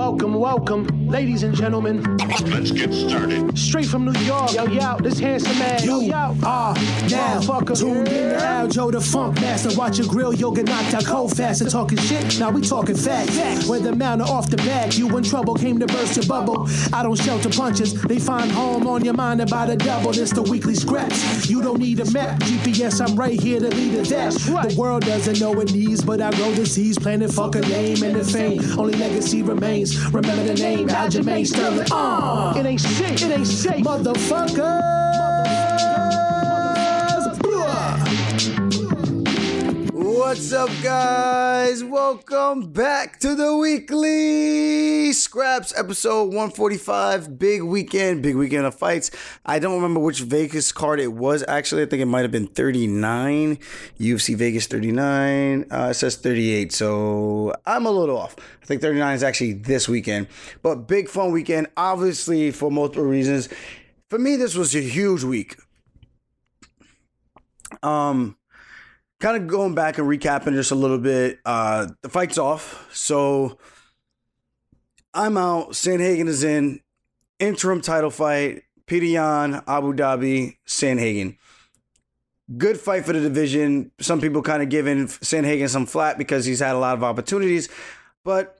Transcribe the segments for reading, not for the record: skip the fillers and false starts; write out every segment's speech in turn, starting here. Welcome, ladies and gentlemen. Let's get started. Straight from New York, yo, this handsome ass. Yo, now, fucker. Tuned in to Aljo, the funk master. Watch your grill, yo, get knocked out cold fast. And talking shit, now we talking facts. Whether mount or off the back, you in trouble, came to burst your bubble. I don't shelter punches, they find home on your mind about a double. This the weekly scraps. You don't need a map, GPS, I'm right here to lead a dash. The world doesn't know it needs, but I know disease, planet, fucking name, and the fame. Only legacy remains. Remember the name, Aljamain Sterling. It ain't shit, motherfuckers. What's up, guys? Welcome back to the Weekly Scraps, episode 145. Big weekend of fights. I don't remember which Vegas card it was. Actually, I think it might have been 39. UFC Vegas 39. It says 38, so I'm a little off. I think 39 is actually this weekend. But big fun weekend, obviously, for multiple reasons. For me, this was a huge week. Kind of going back and recapping just a little bit. The fight's off, so I'm out. Sandhagen is in. Interim title fight. Peter Yan, Abu Dhabi, Sandhagen. Good fight for the division. Some people kind of giving Sandhagen some flat because he's had a lot of opportunities. But,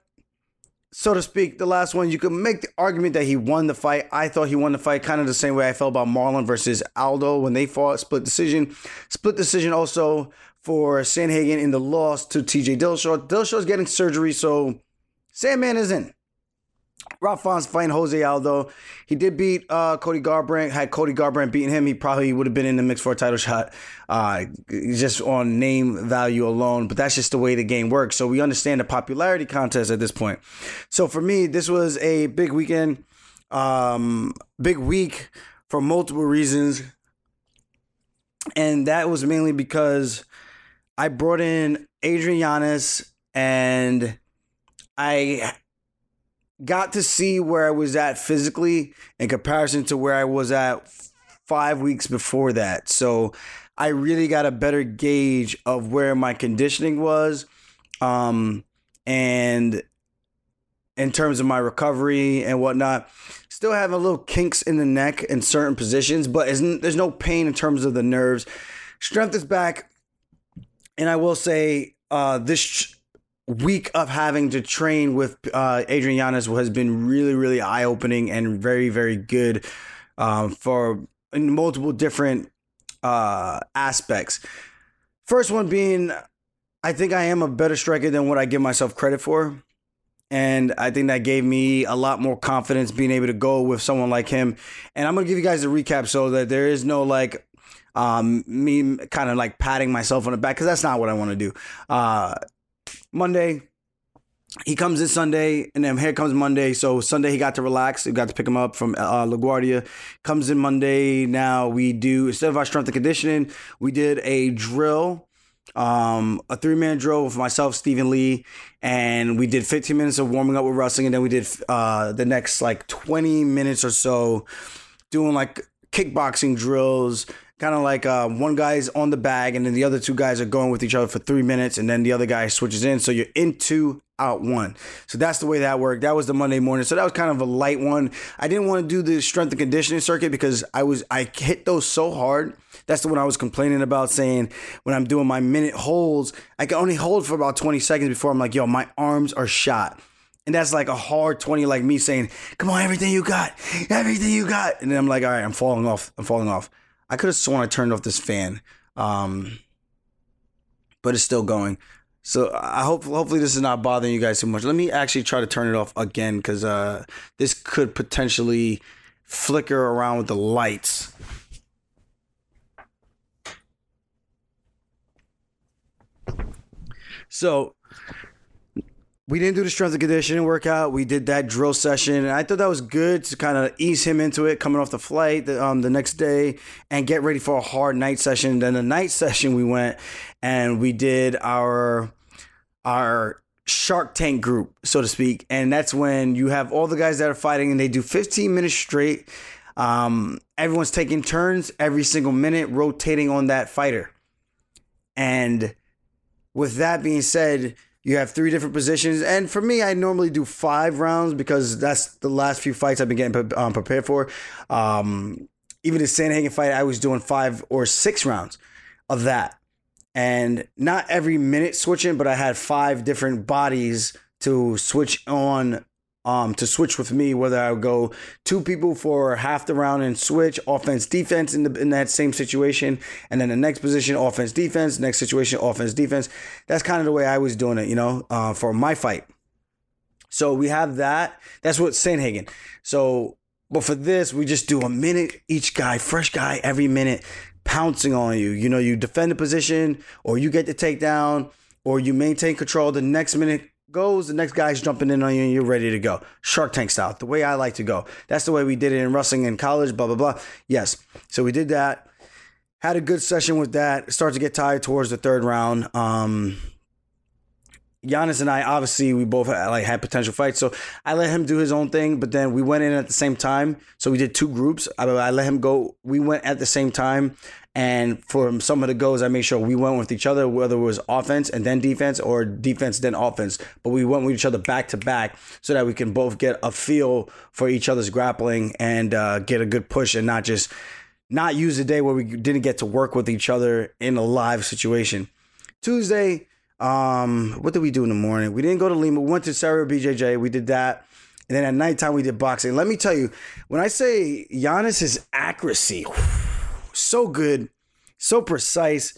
so to speak, the last one, you could make the argument that he won the fight. I thought he won the fight kind of the same way I felt about Marlon versus Aldo when they fought split decision. Split decision also for Sandhagen in the loss to T.J. Dillashaw. Dillashaw's getting surgery, so Sandman is in. Ralph Fonz fighting Jose Aldo. He did beat Cody Garbrandt. Had Cody Garbrandt beaten him, he probably would have been in the mix for a title shot just on name value alone. But that's just the way the game works. So we understand the popularity contest at this point. So for me, this was a big weekend, big week for multiple reasons. And that was mainly because I brought in Adrian Yanez and I got to see where I was at physically in comparison to where I was at 5 weeks before that. So I really got a better gauge of where my conditioning was, and in terms of my recovery and whatnot. Still having little kinks in the neck in certain positions, but there's no pain in terms of the nerves. Strength is back, and I will say this week of having to train with Adrian Yanez has been really, really eye-opening and very, very good for in multiple different aspects. First one being, I think I am a better striker than what I give myself credit for. And I think that gave me a lot more confidence being able to go with someone like him. And I'm going to give you guys a recap so that there is no like me kind of like patting myself on the back, because that's not what I want to do. Monday, he comes in Sunday, and then here comes Monday. So Sunday, he got to relax. We got to pick him up from LaGuardia. Comes in Monday. Now we do, instead of our strength and conditioning, we did a drill, a three-man drill with myself, Stephen Lee, and we did 15 minutes of warming up with wrestling, and then we did the next like 20 minutes or so doing like kickboxing drills. Kind of like one guy's on the bag and then the other two guys are going with each other for 3 minutes and then the other guy switches in. So you're in two, out one. So that's the way that worked. That was the Monday morning. So that was kind of a light one. I didn't want to do the strength and conditioning circuit because I hit those so hard. That's the one I was complaining about, saying when I'm doing my minute holds, I can only hold for about 20 seconds before I'm like, yo, my arms are shot. And that's like a hard 20, like me saying, come on, everything you got. And then I'm like, all right, I'm falling off. I could have sworn I turned off this fan, but it's still going. So I hopefully this is not bothering you guys too much. Let me actually try to turn it off again because this could potentially flicker around with the lights. So we didn't do the strength and conditioning workout. We did that drill session, and I thought that was good to kind of ease him into it coming off the flight the next day and get ready for a hard night session. Then the night session, we went and we did our Shark Tank group, so to speak, and that's when you have all the guys that are fighting and they do 15 minutes straight. Everyone's taking turns every single minute, rotating on that fighter. And with that being said, You have three different positions. And for me, I normally do 5 rounds because that's the last few fights I've been getting prepared for. Even the Sandhagen fight, I was doing 5 or 6 rounds of that. And not every minute switching, but I had 5 different bodies to switch on, to switch with me, whether I would go 2 people for half the round and switch offense, defense in that same situation. And then the next position, offense, defense, next situation, offense, defense. That's kind of the way I was doing it, you know, for my fight. So we have that. That's what Sandhagen. So, but for this, we just do a minute each guy, fresh guy every minute, pouncing on you. You know, you defend a position or you get the takedown or you maintain control. The next minute goes, the next guy's jumping in on you and you're ready to go. Shark Tank style, the way I like to go. That's the way we did it in wrestling in college, blah, blah, blah. Yes. So we did that. Had a good session with that. Started to get tired towards the 3rd round. Giannis and I, obviously, we both had potential fights. So I let him do his own thing, but then we went in at the same time. So we did 2 groups. I let him go. We went at the same time. And for some of the goals, I made sure we went with each other, whether it was offense and then defense or defense, then offense. But we went with each other back to back so that we can both get a feel for each other's grappling and get a good push and not use a day where we didn't get to work with each other in a live situation. Tuesday, what did we do in the morning? We didn't go to Lima. We went to Cerro BJJ. We did that. And then at nighttime, we did boxing. Let me tell you, when I say Giannis's accuracy, so good, so precise.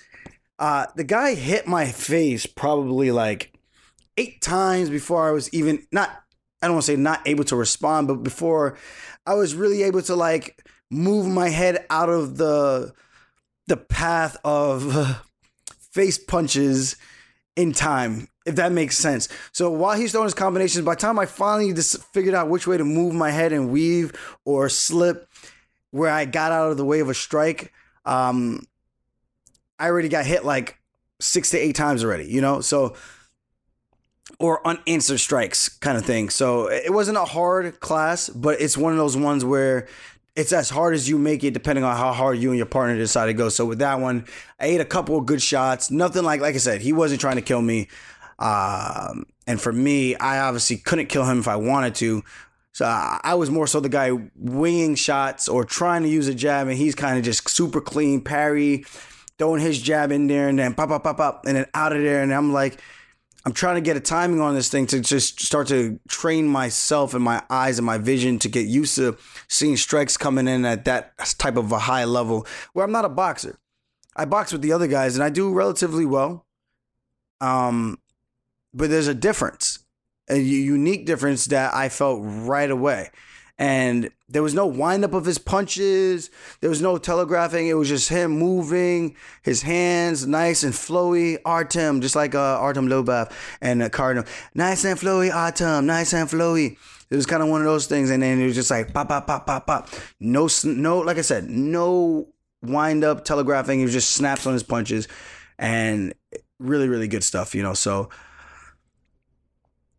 The guy hit my face probably like 8 times before I was even I don't want to say not able to respond, but before I was really able to like move my head out of the path of face punches in time, if that makes sense. So while he's throwing his combinations, by the time I finally just figured out which way to move my head and weave or slip, where I got out of the way of a strike, I already got hit like 6 to 8 times already, you know? So, or unanswered strikes kind of thing. So it wasn't a hard class, but it's one of those ones where it's as hard as you make it, depending on how hard you and your partner decide to go. So with that one, I ate a couple of good shots. Nothing like I said, he wasn't trying to kill me. And for me, I obviously couldn't kill him if I wanted to. So I was more so the guy winging shots or trying to use a jab, and he's kind of just super clean parry, throwing his jab in there and then pop, and then out of there. And I'm like, I'm trying to get a timing on this thing to just start to train myself and my eyes and my vision to get used to seeing strikes coming in at that type of a high level where I'm not a boxer. I box with the other guys and I do relatively well. But there's a difference. A unique difference that I felt right away. And there was no wind-up of his punches. There was no telegraphing. It was just him moving his hands nice and flowy. Artem, just like Artem Lobov and Cardinal. Nice and flowy, Artem. Nice and flowy. It was kind of one of those things. And then it was just like pop. No, like I said, no wind-up telegraphing. It was just snaps on his punches. And really, really good stuff, you know. So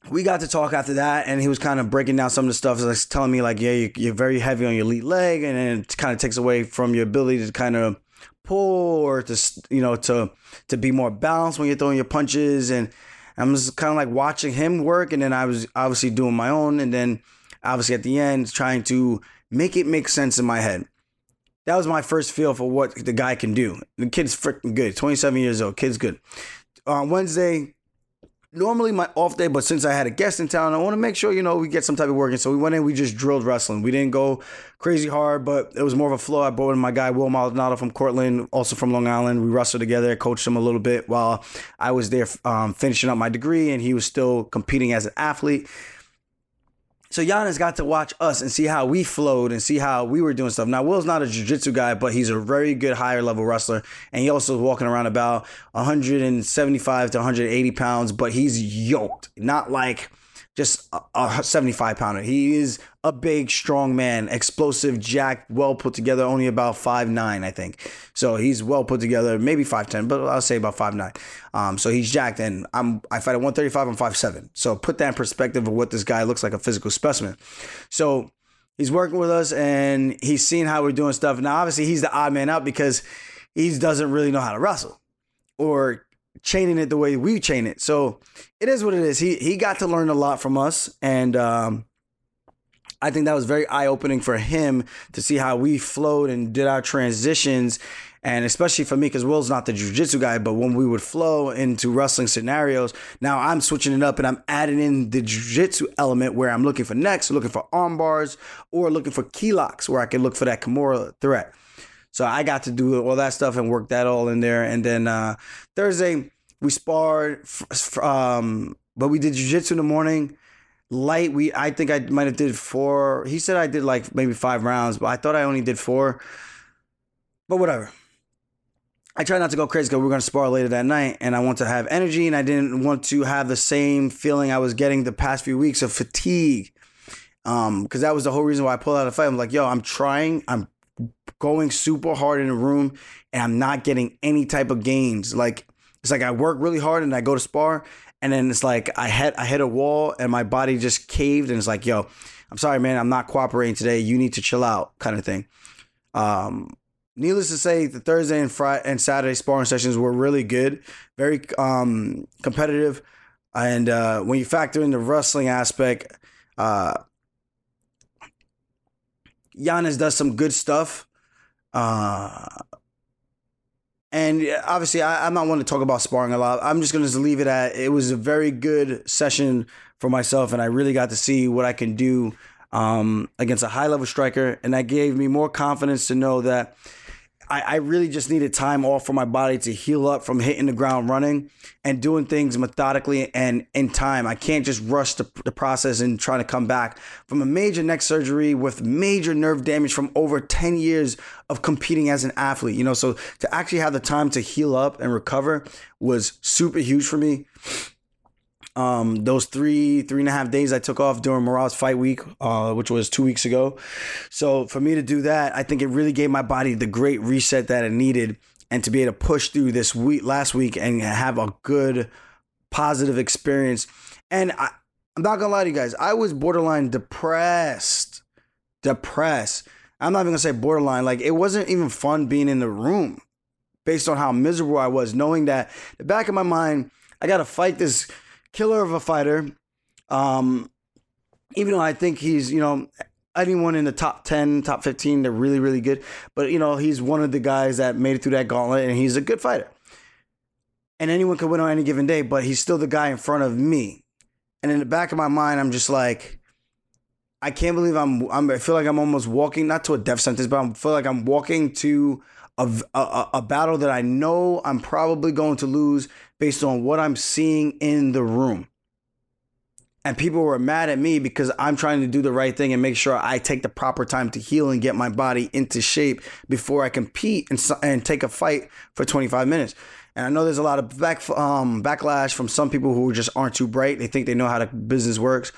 we got to talk after that, and he was kind of breaking down some of the stuff, like telling me, like, yeah, you're very heavy on your lead leg, and then it kind of takes away from your ability to kind of pull or to, you know, to be more balanced when you're throwing your punches. And I'm just kind of like watching him work, and then I was obviously doing my own, and then obviously at the end trying to make it make sense in my head. That was my first feel for what the guy can do. The kid's freaking good. 27 years old. Kid's good. On Wednesday, normally my off day, but since I had a guest in town, I want to make sure, you know, we get some type of work in. So we went in, we just drilled wrestling. We didn't go crazy hard, but it was more of a flow. I brought in my guy, Will Maldonado from Cortland, also from Long Island. We wrestled together, coached him a little bit while I was there finishing up my degree, and he was still competing as an athlete. So Giannis got to watch us and see how we flowed and see how we were doing stuff. Now, Will's not a jiu-jitsu guy, but he's a very good higher level wrestler. And he also is walking around about 175 to 180 pounds, but he's yoked. Not like just a 75 pounder. He is a big, strong man, explosive, jacked, well put together, only about 5'9", I think. So he's well put together, maybe 5'10", but I'll say about 5'9". So he's jacked, and I fight at 135, I'm 5'7". So put that in perspective of what this guy looks like, a physical specimen. So he's working with us, and he's seeing how we're doing stuff. Now, obviously, he's the odd man out because he doesn't really know how to wrestle or chaining it the way we chain it. So it is what it is. He got to learn a lot from us, and I think that was very eye-opening for him to see how we flowed and did our transitions, and especially for me, because Will's not the jiu-jitsu guy, but when we would flow into wrestling scenarios, now I'm switching it up and I'm adding in the jiu-jitsu element where I'm looking for necks, looking for arm bars, or looking for key locks where I can look for that Kimura threat. So I got to do all that stuff and work that all in there. And then Thursday, we sparred, but we did jiu-jitsu in the morning. Light, I think I might have did 4. He said I did like maybe 5 rounds, but I thought I only did 4. But whatever. I try not to go crazy because we're going to spar later that night, and I want to have energy, and I didn't want to have the same feeling I was getting the past few weeks of fatigue. Because that was the whole reason why I pulled out of the fight. I'm like, yo, I'm trying. I'm going super hard in the room, and I'm not getting any type of gains. Like, it's like I work really hard, and I go to spar, and then it's like I hit a wall and my body just caved, and it's like, yo, I'm sorry, man, I'm not cooperating today. You need to chill out, kind of thing. Needless to say, the Thursday and Friday and Saturday sparring sessions were really good, very competitive. And when you factor in the wrestling aspect, Giannis does some good stuff. And obviously, I'm not one to talk about sparring a lot. I'm just going to leave it at it was a very good session for myself, and I really got to see what I can do against a high-level striker. And that gave me more confidence to know that I really just needed time off for my body to heal up from hitting the ground running and doing things methodically and in time. I can't just rush the process and try to come back from a major neck surgery with major nerve damage from over 10 years of competing as an athlete, you know, so to actually have the time to heal up and recover was super huge for me. Those three and a half days I took off during Marab's fight week, which was 2 weeks ago. So for me to do that, I think it really gave my body the great reset that it needed, and to be able to push through this week, last week, and have a good, positive experience. And I'm not gonna lie to you guys, I was borderline depressed. I'm not even gonna say borderline. Like, it wasn't even fun being in the room, based on how miserable I was, knowing that the back of my mind, I gotta fight this killer of a fighter, even though I think he's, you know, anyone in the top 10, top 15, they're really, really good. But, you know, he's one of the guys that made it through that gauntlet, and he's a good fighter. And anyone could win on any given day, but he's still the guy in front of me. And in the back of my mind, I'm just like, I can't believe I feel like I'm almost walking, not to a death sentence, but I feel like I'm walking to a battle that I know I'm probably going to lose based on what I'm seeing in the room. And people were mad at me because I'm trying to do the right thing and make sure I take the proper time to heal and get my body into shape before I compete and take a fight for 25 minutes. And I know there's a lot of backlash from some people who just aren't too bright. They think they know how the business works.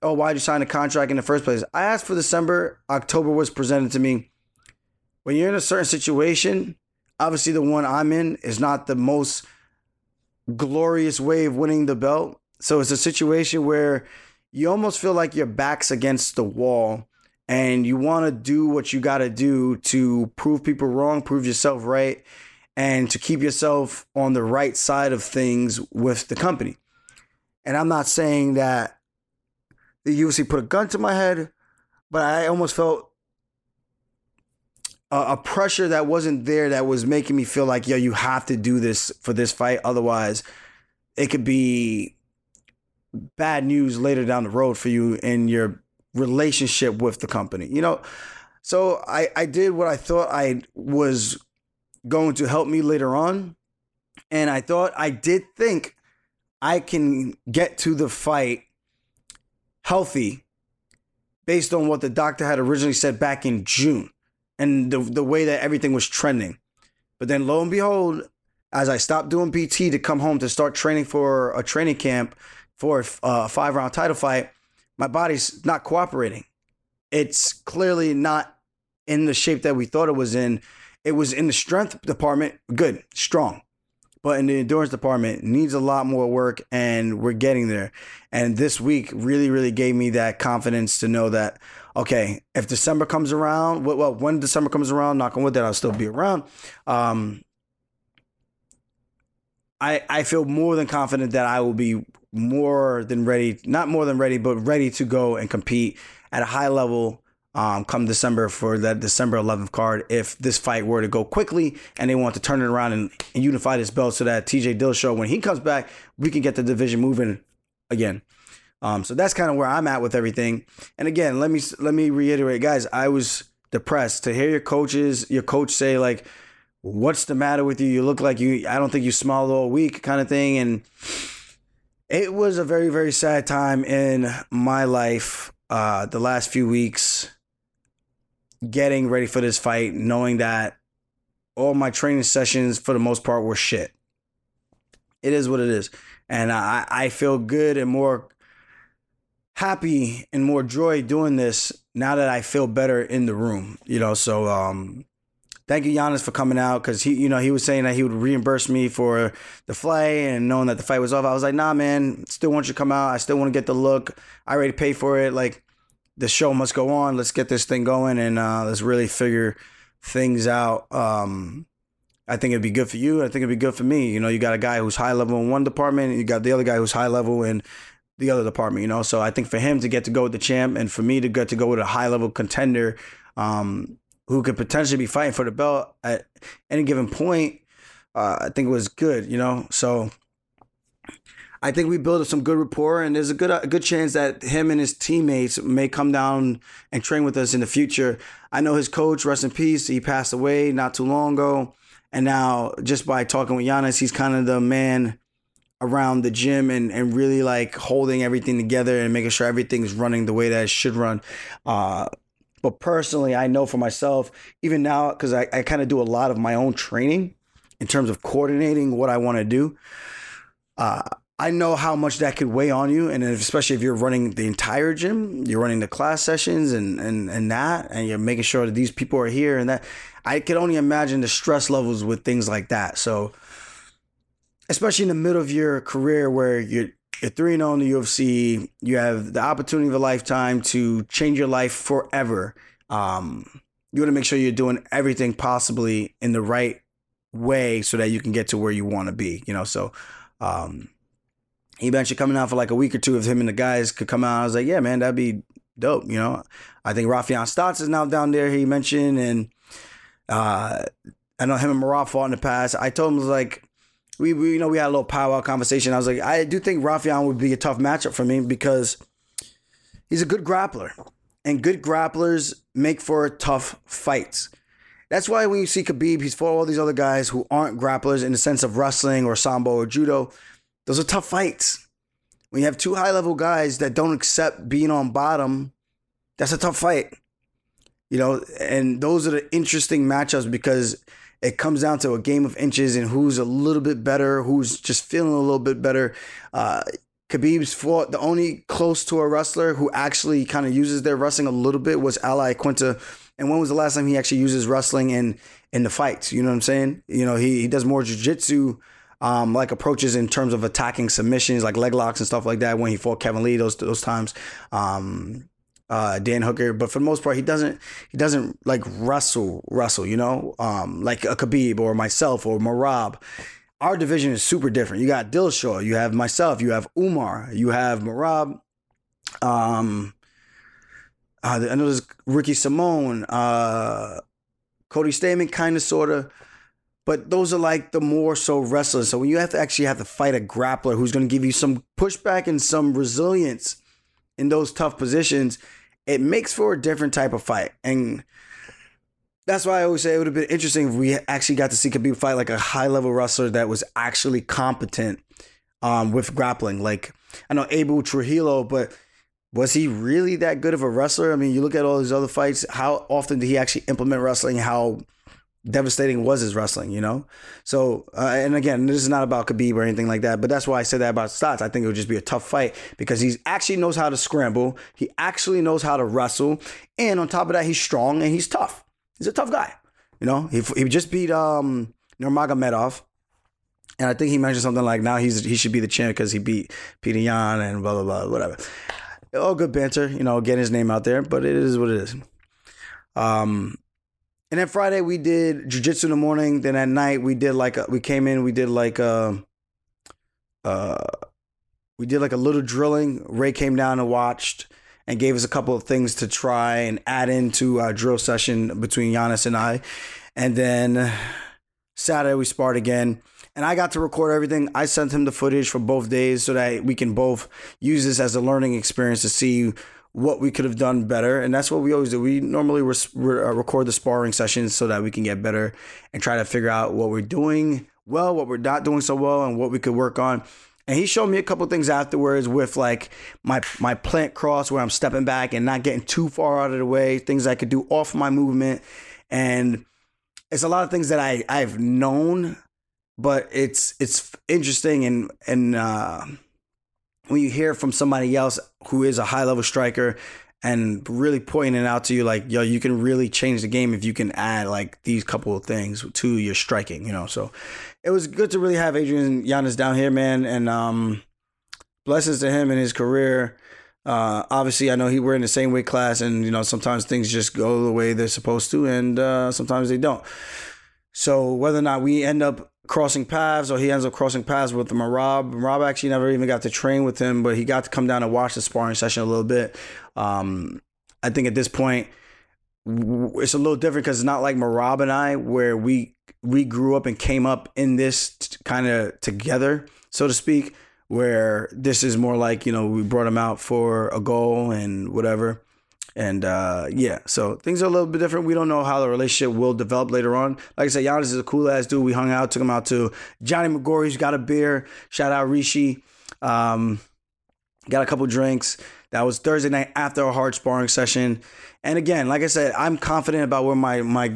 Oh, why'd you sign a contract in the first place? I asked for December. October was presented to me. When you're in a certain situation, obviously the one I'm in is not the most glorious way of winning the belt. So it's a situation where you almost feel like your back's against the wall and you want to do what you got to do to prove people wrong, prove yourself right, and to keep yourself on the right side of things with the company. And I'm not saying that the UFC put a gun to my head, but I almost felt a pressure that wasn't there that was making me feel like, yo, you have to do this for this fight. Otherwise, it could be bad news later down the road for you in your relationship with the company, you know? So I did what I thought I was going to help me later on. And I did think I can get to the fight healthy based on what the doctor had originally said back in June. And the way that everything was trending. But then lo and behold, as I stopped doing PT to come home to start training for a training camp for a 5-round title fight, my body's not cooperating. It's clearly not in the shape that we thought it was in. It was in the strength department, good, strong. But in the endurance department, needs a lot more work, and we're getting there. And this week really, really gave me that confidence to know that, okay, if December comes around, well, when December comes around, knock on wood that I'll still be around. I feel more than confident that I will be more than ready, not more than ready, but ready to go and compete at a high level come December for that December 11th card. If this fight were to go quickly and they want to turn it around and unify this belt so that T.J. Dillashaw, when he comes back, we can get the division moving again. So that's kind of where I'm at with everything. And again, let me reiterate, guys, I was depressed to hear your coach say, like, what's the matter with you? You look like I don't think you smiled all week kind of thing. And it was a very, very sad time in my life the last few weeks getting ready for this fight, knowing that all my training sessions for the most part were shit. It is what it is. And I feel good and more happy and more joy doing this now that I feel better in the room, you know? So, thank you, Giannis, for coming out, because he was saying that he would reimburse me for the flight and knowing that the fight was off. I was like, nah, man, still want you to come out. I still want to get the look. I already paid for it. Like, the show must go on. Let's get this thing going and let's really figure things out. I think it'd be good for you. I think it'd be good for me. You know, you got a guy who's high level in one department, and you got the other guy who's high level in the other department, you know? So I think for him to get to go with the champ and for me to get to go with a high level contender, who could potentially be fighting for the belt at any given point, I think it was good, you know? So I think we built up some good rapport, and there's a good chance that him and his teammates may come down and train with us in the future. I know his coach, rest in peace, he passed away not too long ago. And now just by talking with Giannis, he's kind of the man around the gym and really like holding everything together and making sure everything's running the way that it should run. But personally, I know for myself, even now, because I kind of do a lot of my own training in terms of coordinating what I want to do. I know how much that could weigh on you. And especially if you're running the entire gym, you're running the class sessions and you're making sure that these people are here and that. I could only imagine the stress levels with things like that. So especially in the middle of your career where you're 3-0 in the UFC. You have the opportunity of a lifetime to change your life forever. You want to make sure you're doing everything possibly in the right way so that you can get to where you want to be, you know? So, he mentioned coming out for like a week or two if him and the guys could come out. I was like, yeah, man, that'd be dope. You know, I think Rafian Stotts is now down there. He mentioned, and, I know him and Marab fought in the past. I told him, like, We you know, we had a little powwow conversation. I was like, I do think Rafian would be a tough matchup for me because he's a good grappler. And good grapplers make for tough fights. That's why when you see Khabib, he's fought all these other guys who aren't grapplers in the sense of wrestling or sambo or judo. Those are tough fights. When you have two high-level guys that don't accept being on bottom, that's a tough fight. You know, and those are the interesting matchups because it comes down to a game of inches and who's a little bit better, who's just feeling a little bit better. Khabib's fought the only close to a wrestler who actually kind of uses their wrestling a little bit was Ally Quinta. And when was the last time he actually uses wrestling in the fights? You know what I'm saying? You know, he does more jiu-jitsu like approaches in terms of attacking submissions, like leg locks and stuff like that when he fought Kevin Lee those times. Dan Hooker, but for the most part, he doesn't like wrestle, you know, like a Khabib or myself or Marab. Our division is super different. You got Dillashaw, you have myself, you have Umar, you have Marab. I know there's Ricky Simone, Cody Stamann, kind of, sort of, but those are like the more so wrestlers. So when you have to fight a grappler who's going to give you some pushback and some resilience in those tough positions, it makes for a different type of fight. And that's why I always say it would have been interesting if we actually got to see Khabib fight like a high-level wrestler that was actually competent with grappling. Like, I know Abel Trujillo, but was he really that good of a wrestler? I mean, you look at all these other fights, how often did he actually implement wrestling? How devastating was his wrestling, you know? So, and again, this is not about Khabib or anything like that, but that's why I said that about Stotts. I think it would just be a tough fight because he actually knows how to scramble. He actually knows how to wrestle. And on top of that, he's strong and he's tough. He's a tough guy. You know, he just beat Nurmagomedov. And I think he mentioned something like now he should be the champ because he beat Peter Yan and blah, blah, blah, whatever. All good banter, you know, getting his name out there, but it is what it is. And then Friday we did jiu-jitsu in the morning. Then at night we did like we came in, we did like We did like a little drilling. Ray came down and watched and gave us a couple of things to try and add into our drill session between Giannis and I. And then Saturday we sparred again. And I got to record everything. I sent him the footage for both days so that we can both use this as a learning experience to see what we could have done better. And that's what we always do. We normally record the sparring sessions so that we can get better and try to figure out what we're doing well, what we're not doing so well, and what we could work on. And he showed me a couple of things afterwards with like my plant cross where I'm stepping back and not getting too far out of the way, things I could do off my movement. And it's a lot of things that I've known, but it's interesting. And when you hear from somebody else who is a high-level striker and really pointing it out to you, like, yo, you can really change the game if you can add, like, these couple of things to your striking, you know? So it was good to really have Adrian Yanez down here, man, and blessings to him and his career. Obviously, I know we're in the same weight class, and, you know, sometimes things just go the way they're supposed to, and sometimes they don't. So whether or not we end up crossing paths or he ends up crossing paths with Marab. Marab actually never even got to train with him, but he got to come down and watch the sparring session a little bit. I think at this point, it's a little different because it's not like Marab and I where we grew up and came up in this kind of together, so to speak, where this is more like, you know, we brought him out for a goal and whatever. And yeah, so things are a little bit different. We don't know how the relationship will develop later on. Like I said, Giannis is a cool ass dude. We hung out, took him out to Johnny McGorry's, got a beer. Shout out Rishi. Got a couple drinks. That was Thursday night after a hard sparring session. And again, like I said, I'm confident about where my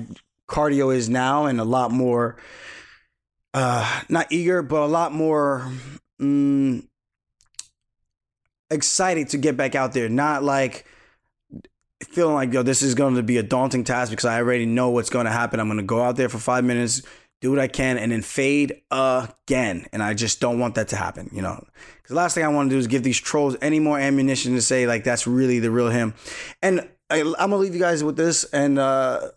cardio is now and a lot more, not eager, but a lot more excited to get back out there. Not like feeling like, yo, this is going to be a daunting task because I already know what's going to happen. I'm going to go out there for 5 minutes, do what I can, and then fade again. And I just don't want that to happen, you know. Because the last thing I want to do is give these trolls any more ammunition to say, like, that's really the real him. And I'm going to leave you guys with this. And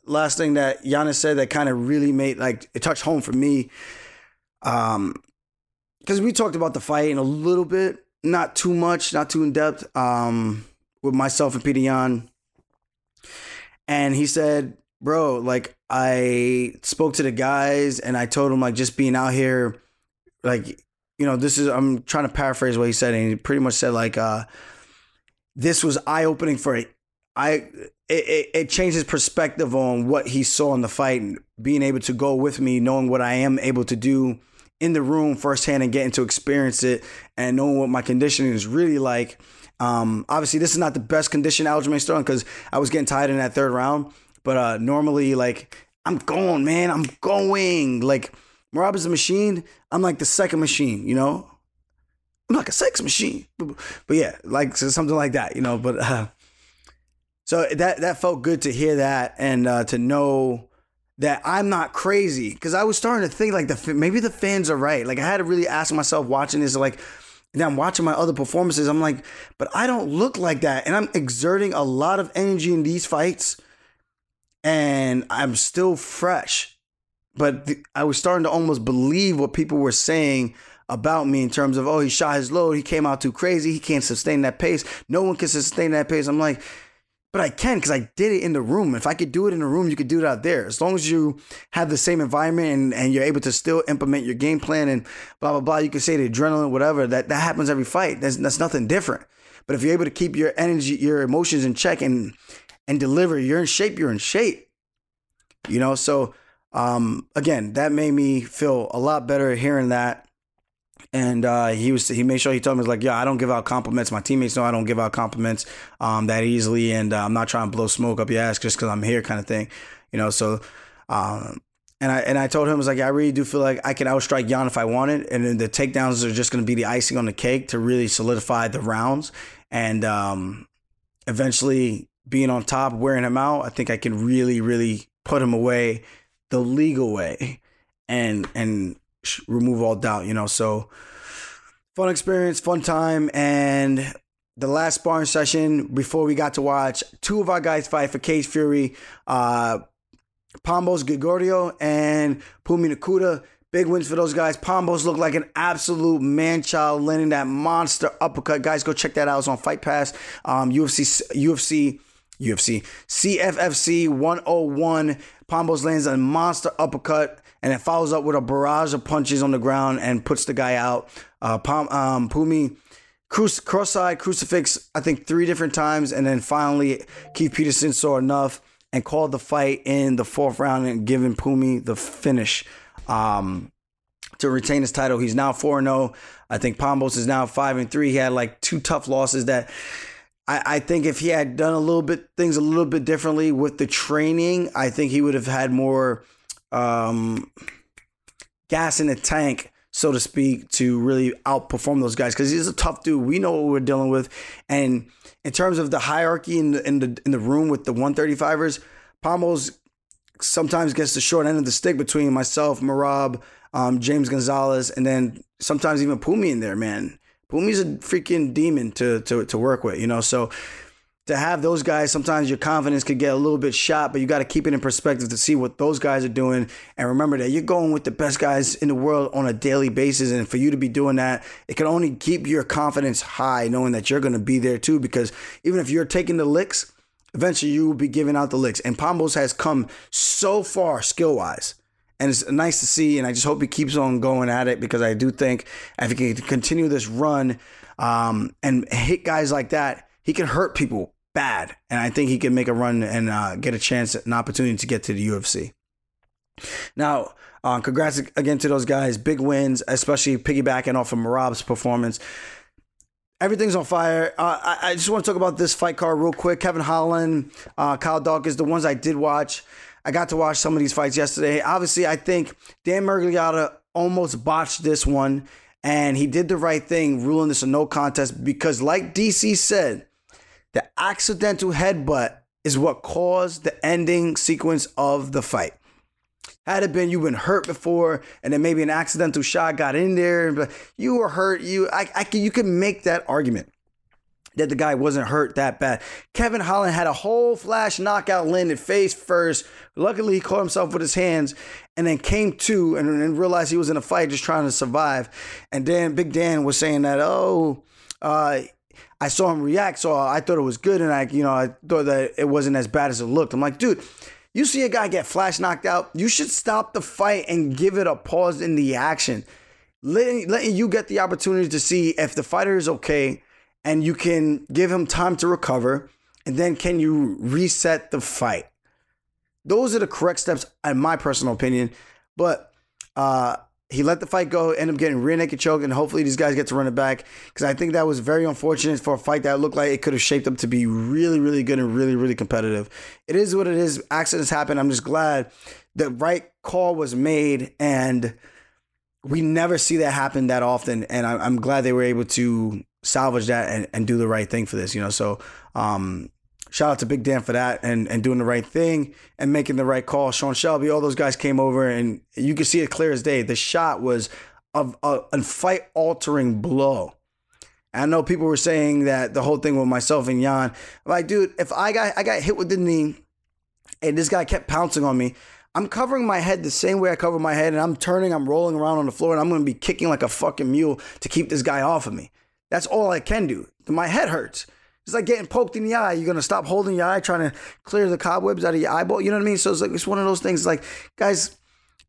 last thing that Giannis said that kind of really made, like, it touched home for me. Because we talked about the fight in a little bit, not too much, not too in-depth, with myself and Peter Yan. And he said, bro, like, I spoke to the guys and I told them, like, just being out here, like, you know, I'm trying to paraphrase what he said. And he pretty much said, like, this was eye-opening for it. It changed his perspective on what he saw in the fight and being able to go with me, knowing what I am able to do in the room firsthand and getting to experience it and knowing what my conditioning is really like. Obviously this is not the best condition Aljamain Sterling because I was getting tired in that third round, but normally, like, I'm going, like, Marab is a machine. I'm like the second machine, you know, I'm like a sex machine, but yeah, like, so something like that, you know, but so that felt good to hear that and to know that I'm not crazy because I was starting to think, like, maybe the fans are right. Like, I had to really ask myself watching this, like, and I'm watching my other performances. I'm like, but I don't look like that. And I'm exerting a lot of energy in these fights. And I'm still fresh. But I was starting to almost believe what people were saying about me in terms of, oh, he shot his load. He came out too crazy. He can't sustain that pace. No one can sustain that pace. I'm like, but I can because I did it in the room. If I could do it in the room, you could do it out there. As long as you have the same environment and you're able to still implement your game plan and blah, blah, blah, you can say the adrenaline, whatever, that happens every fight. That's nothing different. But if you're able to keep your energy, your emotions in check and deliver, you're in shape. You know, so again, that made me feel a lot better hearing that. And he made sure he told me, like, yeah, I don't give out compliments. My teammates know I don't give out compliments that easily. And I'm not trying to blow smoke up your ass just because I'm here kind of thing, you know? So, and I told him, I was like, I really do feel like I can outstrike Yan if I wanted. And then the takedowns are just going to be the icing on the cake to really solidify the rounds. And eventually being on top, wearing him out, I think I can really, really put him away the legal way and remove all doubt, you know. So fun experience, fun time. And the last sparring session before we got to watch two of our guys fight for Cage Fury, Pombos Gigordio and Pumi Nkuta. Big wins for those guys. Pombos looked like an absolute man-child landing that monster uppercut. Guys, go check that out. It's on Fight Pass. CFFC 101. Pombos lands a monster uppercut, and it follows up with a barrage of punches on the ground and puts the guy out. Pumi cross-side crucifix, I think, 3 different times, and then finally Keith Peterson saw enough and called the fight in the 4th round and giving Pumi the finish to retain his title. He's now 4-0. I think Pombos is now 5-3. He had like 2 tough losses that I think if he had done things a little bit differently with the training, I think he would have had more gas in the tank, so to speak, to really outperform those guys, because he's a tough dude. We know what we're dealing with. And in terms of the hierarchy in the room with the 135ers, Pombos sometimes gets the short end of the stick between myself, Marab, James Gonzalez, and then sometimes even Pumi in there, man. Pumi's a freaking demon to work with, you know? So to have those guys, sometimes your confidence could get a little bit shot, but you got to keep it in perspective to see what those guys are doing. And remember that you're going with the best guys in the world on a daily basis. And for you to be doing that, it can only keep your confidence high, knowing that you're going to be there too, because even if you're taking the licks, eventually you will be giving out the licks. And Pombos has come so far skill-wise, and it's nice to see, and I just hope he keeps on going at it, because I do think if he can continue this run and hit guys like that, he can hurt people bad. And I think he can make a run and get a chance, an opportunity to get to the UFC. Now, congrats again to those guys. Big wins, especially piggybacking off of Marab's performance. Everything's on fire. I just want to talk about this fight card real quick. Kevin Holland, Kyle Dawkins, the ones I did watch. I got to watch some of these fights yesterday. Obviously, I think Dan Mergliotta almost botched this one, and he did the right thing, ruling this a no contest, because like DC said, the accidental headbutt is what caused the ending sequence of the fight. Had it been you've been hurt before, and then maybe an accidental shot got in there, but you were hurt. You can make that argument that the guy wasn't hurt that bad. Kevin Holland had a whole flash knockout, landed face first. Luckily, he caught himself with his hands, and then came to and realized he was in a fight, just trying to survive. And then Big Dan was saying that, I saw him react, so I thought it was good, and I thought that it wasn't as bad as it looked. I'm like, dude, you see a guy get flash knocked out, you should stop the fight and give it a pause in the action. Letting you get the opportunity to see if the fighter is okay, and you can give him time to recover, and then can you reset the fight? Those are the correct steps, in my personal opinion. But he let the fight go, ended up getting rear naked choke, and hopefully these guys get to run it back, because I think that was very unfortunate for a fight that looked like it could have shaped up to be really, really good and really, really competitive. It is what it is. Accidents happen. I'm just glad the right call was made, and we never see that happen that often, and I'm glad they were able to salvage that and do the right thing for this, you know? So shout out to Big Dan for that and doing the right thing and making the right call. Sean Shelby, all those guys came over, and you can see it clear as day. The shot was a fight-altering blow. I know people were saying that the whole thing with myself and Jan. I'm like, dude, if I got hit with the knee and this guy kept pouncing on me, I'm covering my head the same way I cover my head, and I'm rolling around on the floor, and I'm going to be kicking like a fucking mule to keep this guy off of me. That's all I can do. My head hurts. It's like getting poked in the eye. You're going to stop holding your eye, trying to clear the cobwebs out of your eyeball. You know what I mean? So it's like, it's one of those things, like, guys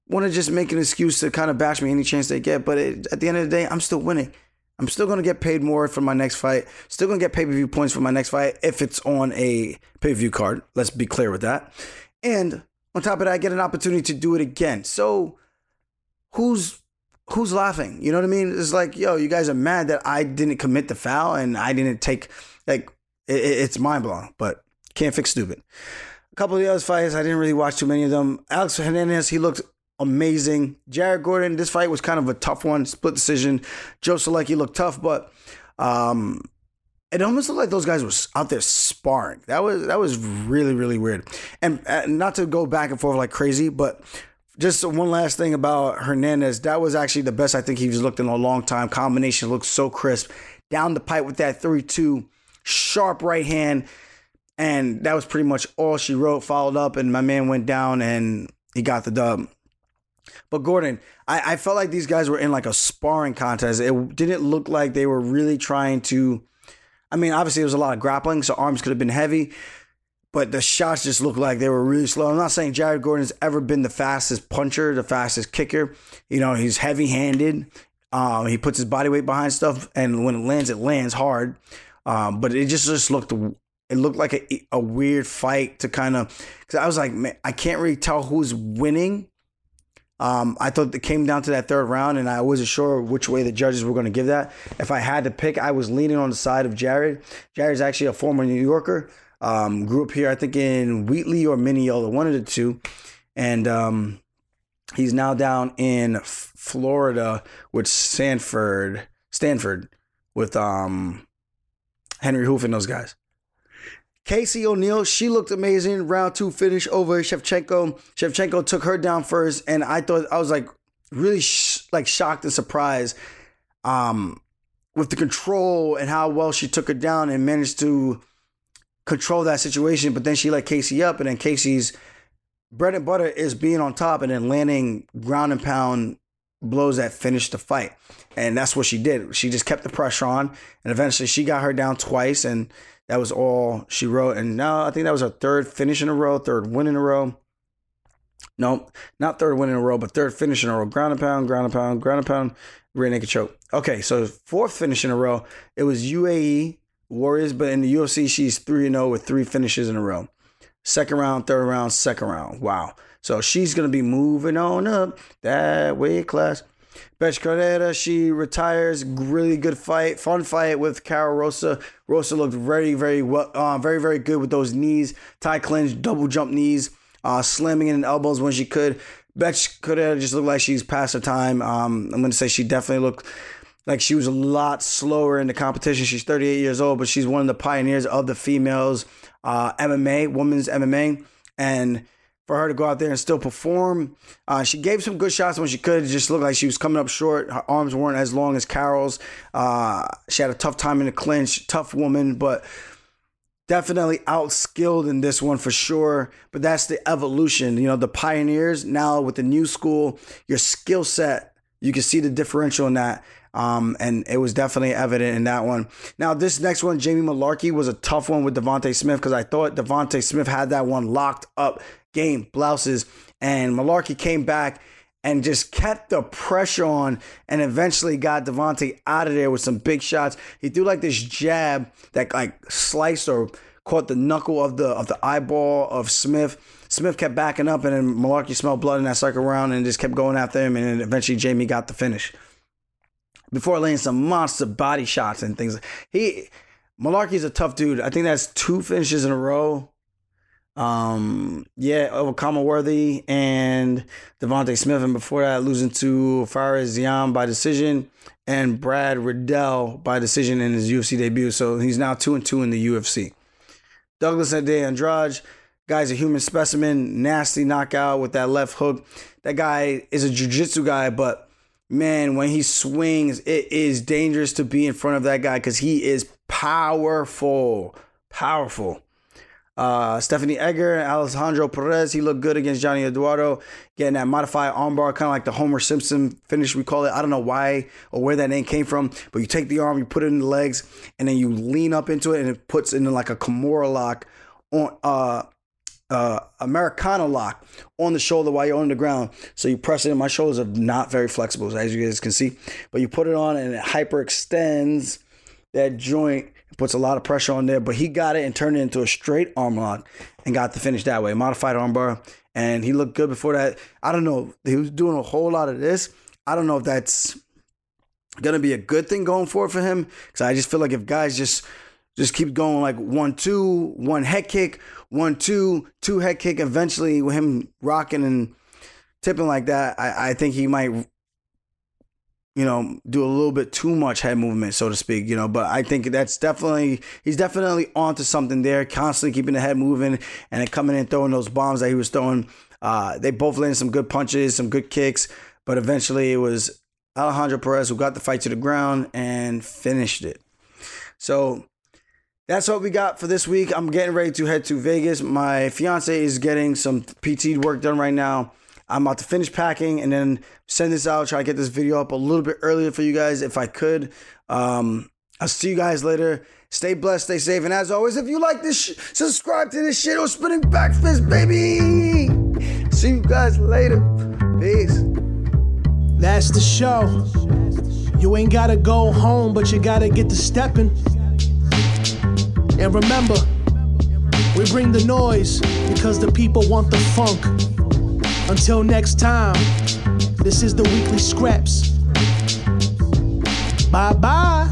want to just make an excuse to kind of bash me any chance they get. But at the end of the day, I'm still winning. I'm still going to get paid more for my next fight. Still going to get pay-per-view points for my next fight if it's on a pay-per-view card. Let's be clear with that. And on top of that, I get an opportunity to do it again. So who's laughing? You know what I mean? It's like, yo, you guys are mad that I didn't commit the foul and I didn't take, like, it's mind-blowing, but can't fix stupid. A couple of the other fights, I didn't really watch too many of them. Alex Hernandez, he looked amazing. Jared Gordon, this fight was kind of a tough one, split decision. Joe Selecki looked tough, but it almost looked like those guys were out there sparring. That was really, really weird. And not to go back and forth like crazy, but just one last thing about Hernandez. That was actually the best I think he's looked in a long time. Combination looked so crisp. Down the pipe with that 3-2, sharp right hand. And that was pretty much all she wrote. Followed up, and my man went down, and he got the dub. But Gordon, I felt like these guys were in like a sparring contest. It didn't look like they were really trying to, I mean, obviously it was a lot of grappling, so arms could have been heavy, but the shots just looked like they were really slow. I'm not saying Jared Gordon's ever been the fastest puncher, the fastest kicker. You know, he's heavy-handed. He puts his body weight behind stuff, and when it lands hard. But it just looked... It looked like a weird fight to kind of... Because I was like, man, I can't really tell who's winning. I thought it came down to that third round, and I wasn't sure which way the judges were going to give that. If I had to pick, I was leaning on the side of Jared. Jared's actually a former New Yorker. Grew up here, I think, in Wheatley or Mineola, one of the two. And he's now down in Florida with Stanford with Henry Hoof and those guys. Casey O'Neill, she looked amazing. Round two finish over Shevchenko. Shevchenko took her down first, and I thought I was like really shocked and surprised with the control and how well she took her down and managed to control that situation. But then she let Casey up, and then Casey's bread and butter is being on top and then landing ground and pound blows that finished the fight. And that's what she did. She just kept the pressure on, and eventually she got her down twice, and that was all she wrote. And now I think that was her third finish in a row, third win in a row. No, not third win in a row, but third finish in a row. Ground and pound, ground and pound, ground and pound, rear naked choke. Okay, so fourth finish in a row. It was UAE Warriors, but in the UFC, she's 3-0 with three finishes in a row. Second round, third round, second round. Wow. So she's going to be moving on up that weight class. Betch Carrera, she retires. Really good fight. Fun fight with Carol Rosa. Rosa looked very, very well, very, very good with those knees. Tie clinch, double jump knees, slamming in elbows when she could. Betch Carrera just looked like she's past her time. I'm going to say she definitely looked like she was a lot slower in the competition. She's 38 years old, but she's one of the pioneers of the females MMA, women's MMA. And for her to go out there and still perform, she gave some good shots when she could. It just looked like she was coming up short. Her arms weren't as long as Carol's. She had a tough time in the clinch. Tough woman, but definitely outskilled in this one for sure. But that's the evolution. You know, the pioneers now with the new school, your skill set, you can see the differential in that. And it was definitely evident in that one. Now, this next one, Jamie Mullarkey, was a tough one with Devontae Smith because I thought Devontae Smith had that one locked up, game, blouses, and Mullarkey came back and just kept the pressure on and eventually got Devontae out of there with some big shots. He threw like this jab that like sliced or caught the knuckle of the eyeball of Smith. Smith kept backing up, and then Mullarkey smelled blood in that second round and just kept going after him, and then eventually Jamie got the finish before laying some monster body shots and things. Mullarkey's a tough dude. I think that's two finishes in a row. Over Kamaworthy and Devontae Smith. And before that, losing to Faraz Ziam by decision and Brad Riddell by decision in his UFC debut. So he's now 2-2 in the UFC. Douglas Ade Andrade. Guy's a human specimen. Nasty knockout with that left hook. That guy is a jiu-jitsu guy, but man, when he swings, it is dangerous to be in front of that guy because he is powerful. Powerful. Stephanie Egger, Alejandro Perez, he looked good against Johnny Eduardo. Getting that modified armbar, kind of like the Homer Simpson finish, we call it. I don't know why or where that name came from, but you take the arm, you put it in the legs, and then you lean up into it, and it puts in like a Kimura lock on Americana lock on the shoulder while you're on the ground. So you press it in. My shoulders are not very flexible, as you guys can see, but you put it on and it hyperextends that joint. It puts a lot of pressure on there, but he got it and turned it into a straight arm lock and got the finish that way. Modified armbar, and he looked good before that. I don't know. He was doing a whole lot of this. I don't know if that's going to be a good thing going forward for him, because I just feel like if guys just keep going like 1-2, one head kick, 1-2, two head kick. Eventually, with him rocking and tipping like that, I think he might, do a little bit too much head movement, so to speak, But I think that's he's definitely onto something there, constantly keeping the head moving and then coming in and throwing those bombs that he was throwing. They both landed some good punches, some good kicks, but eventually it was Alejandro Perez who got the fight to the ground and finished it. So that's what we got for this week. I'm getting ready to head to Vegas. My fiance is getting some PT work done right now. I'm about to finish packing and then send this out, try to get this video up a little bit earlier for you guys if I could. I'll see you guys later. Stay blessed, stay safe, and as always, if you like this shit, subscribe to this shit or spinning back fist, baby. See you guys later. Peace. That's the show. You ain't gotta go home, but you gotta get to stepping. And remember, we bring the noise because the people want the funk. Until next time, this is the Weekly Scraps. Bye-bye.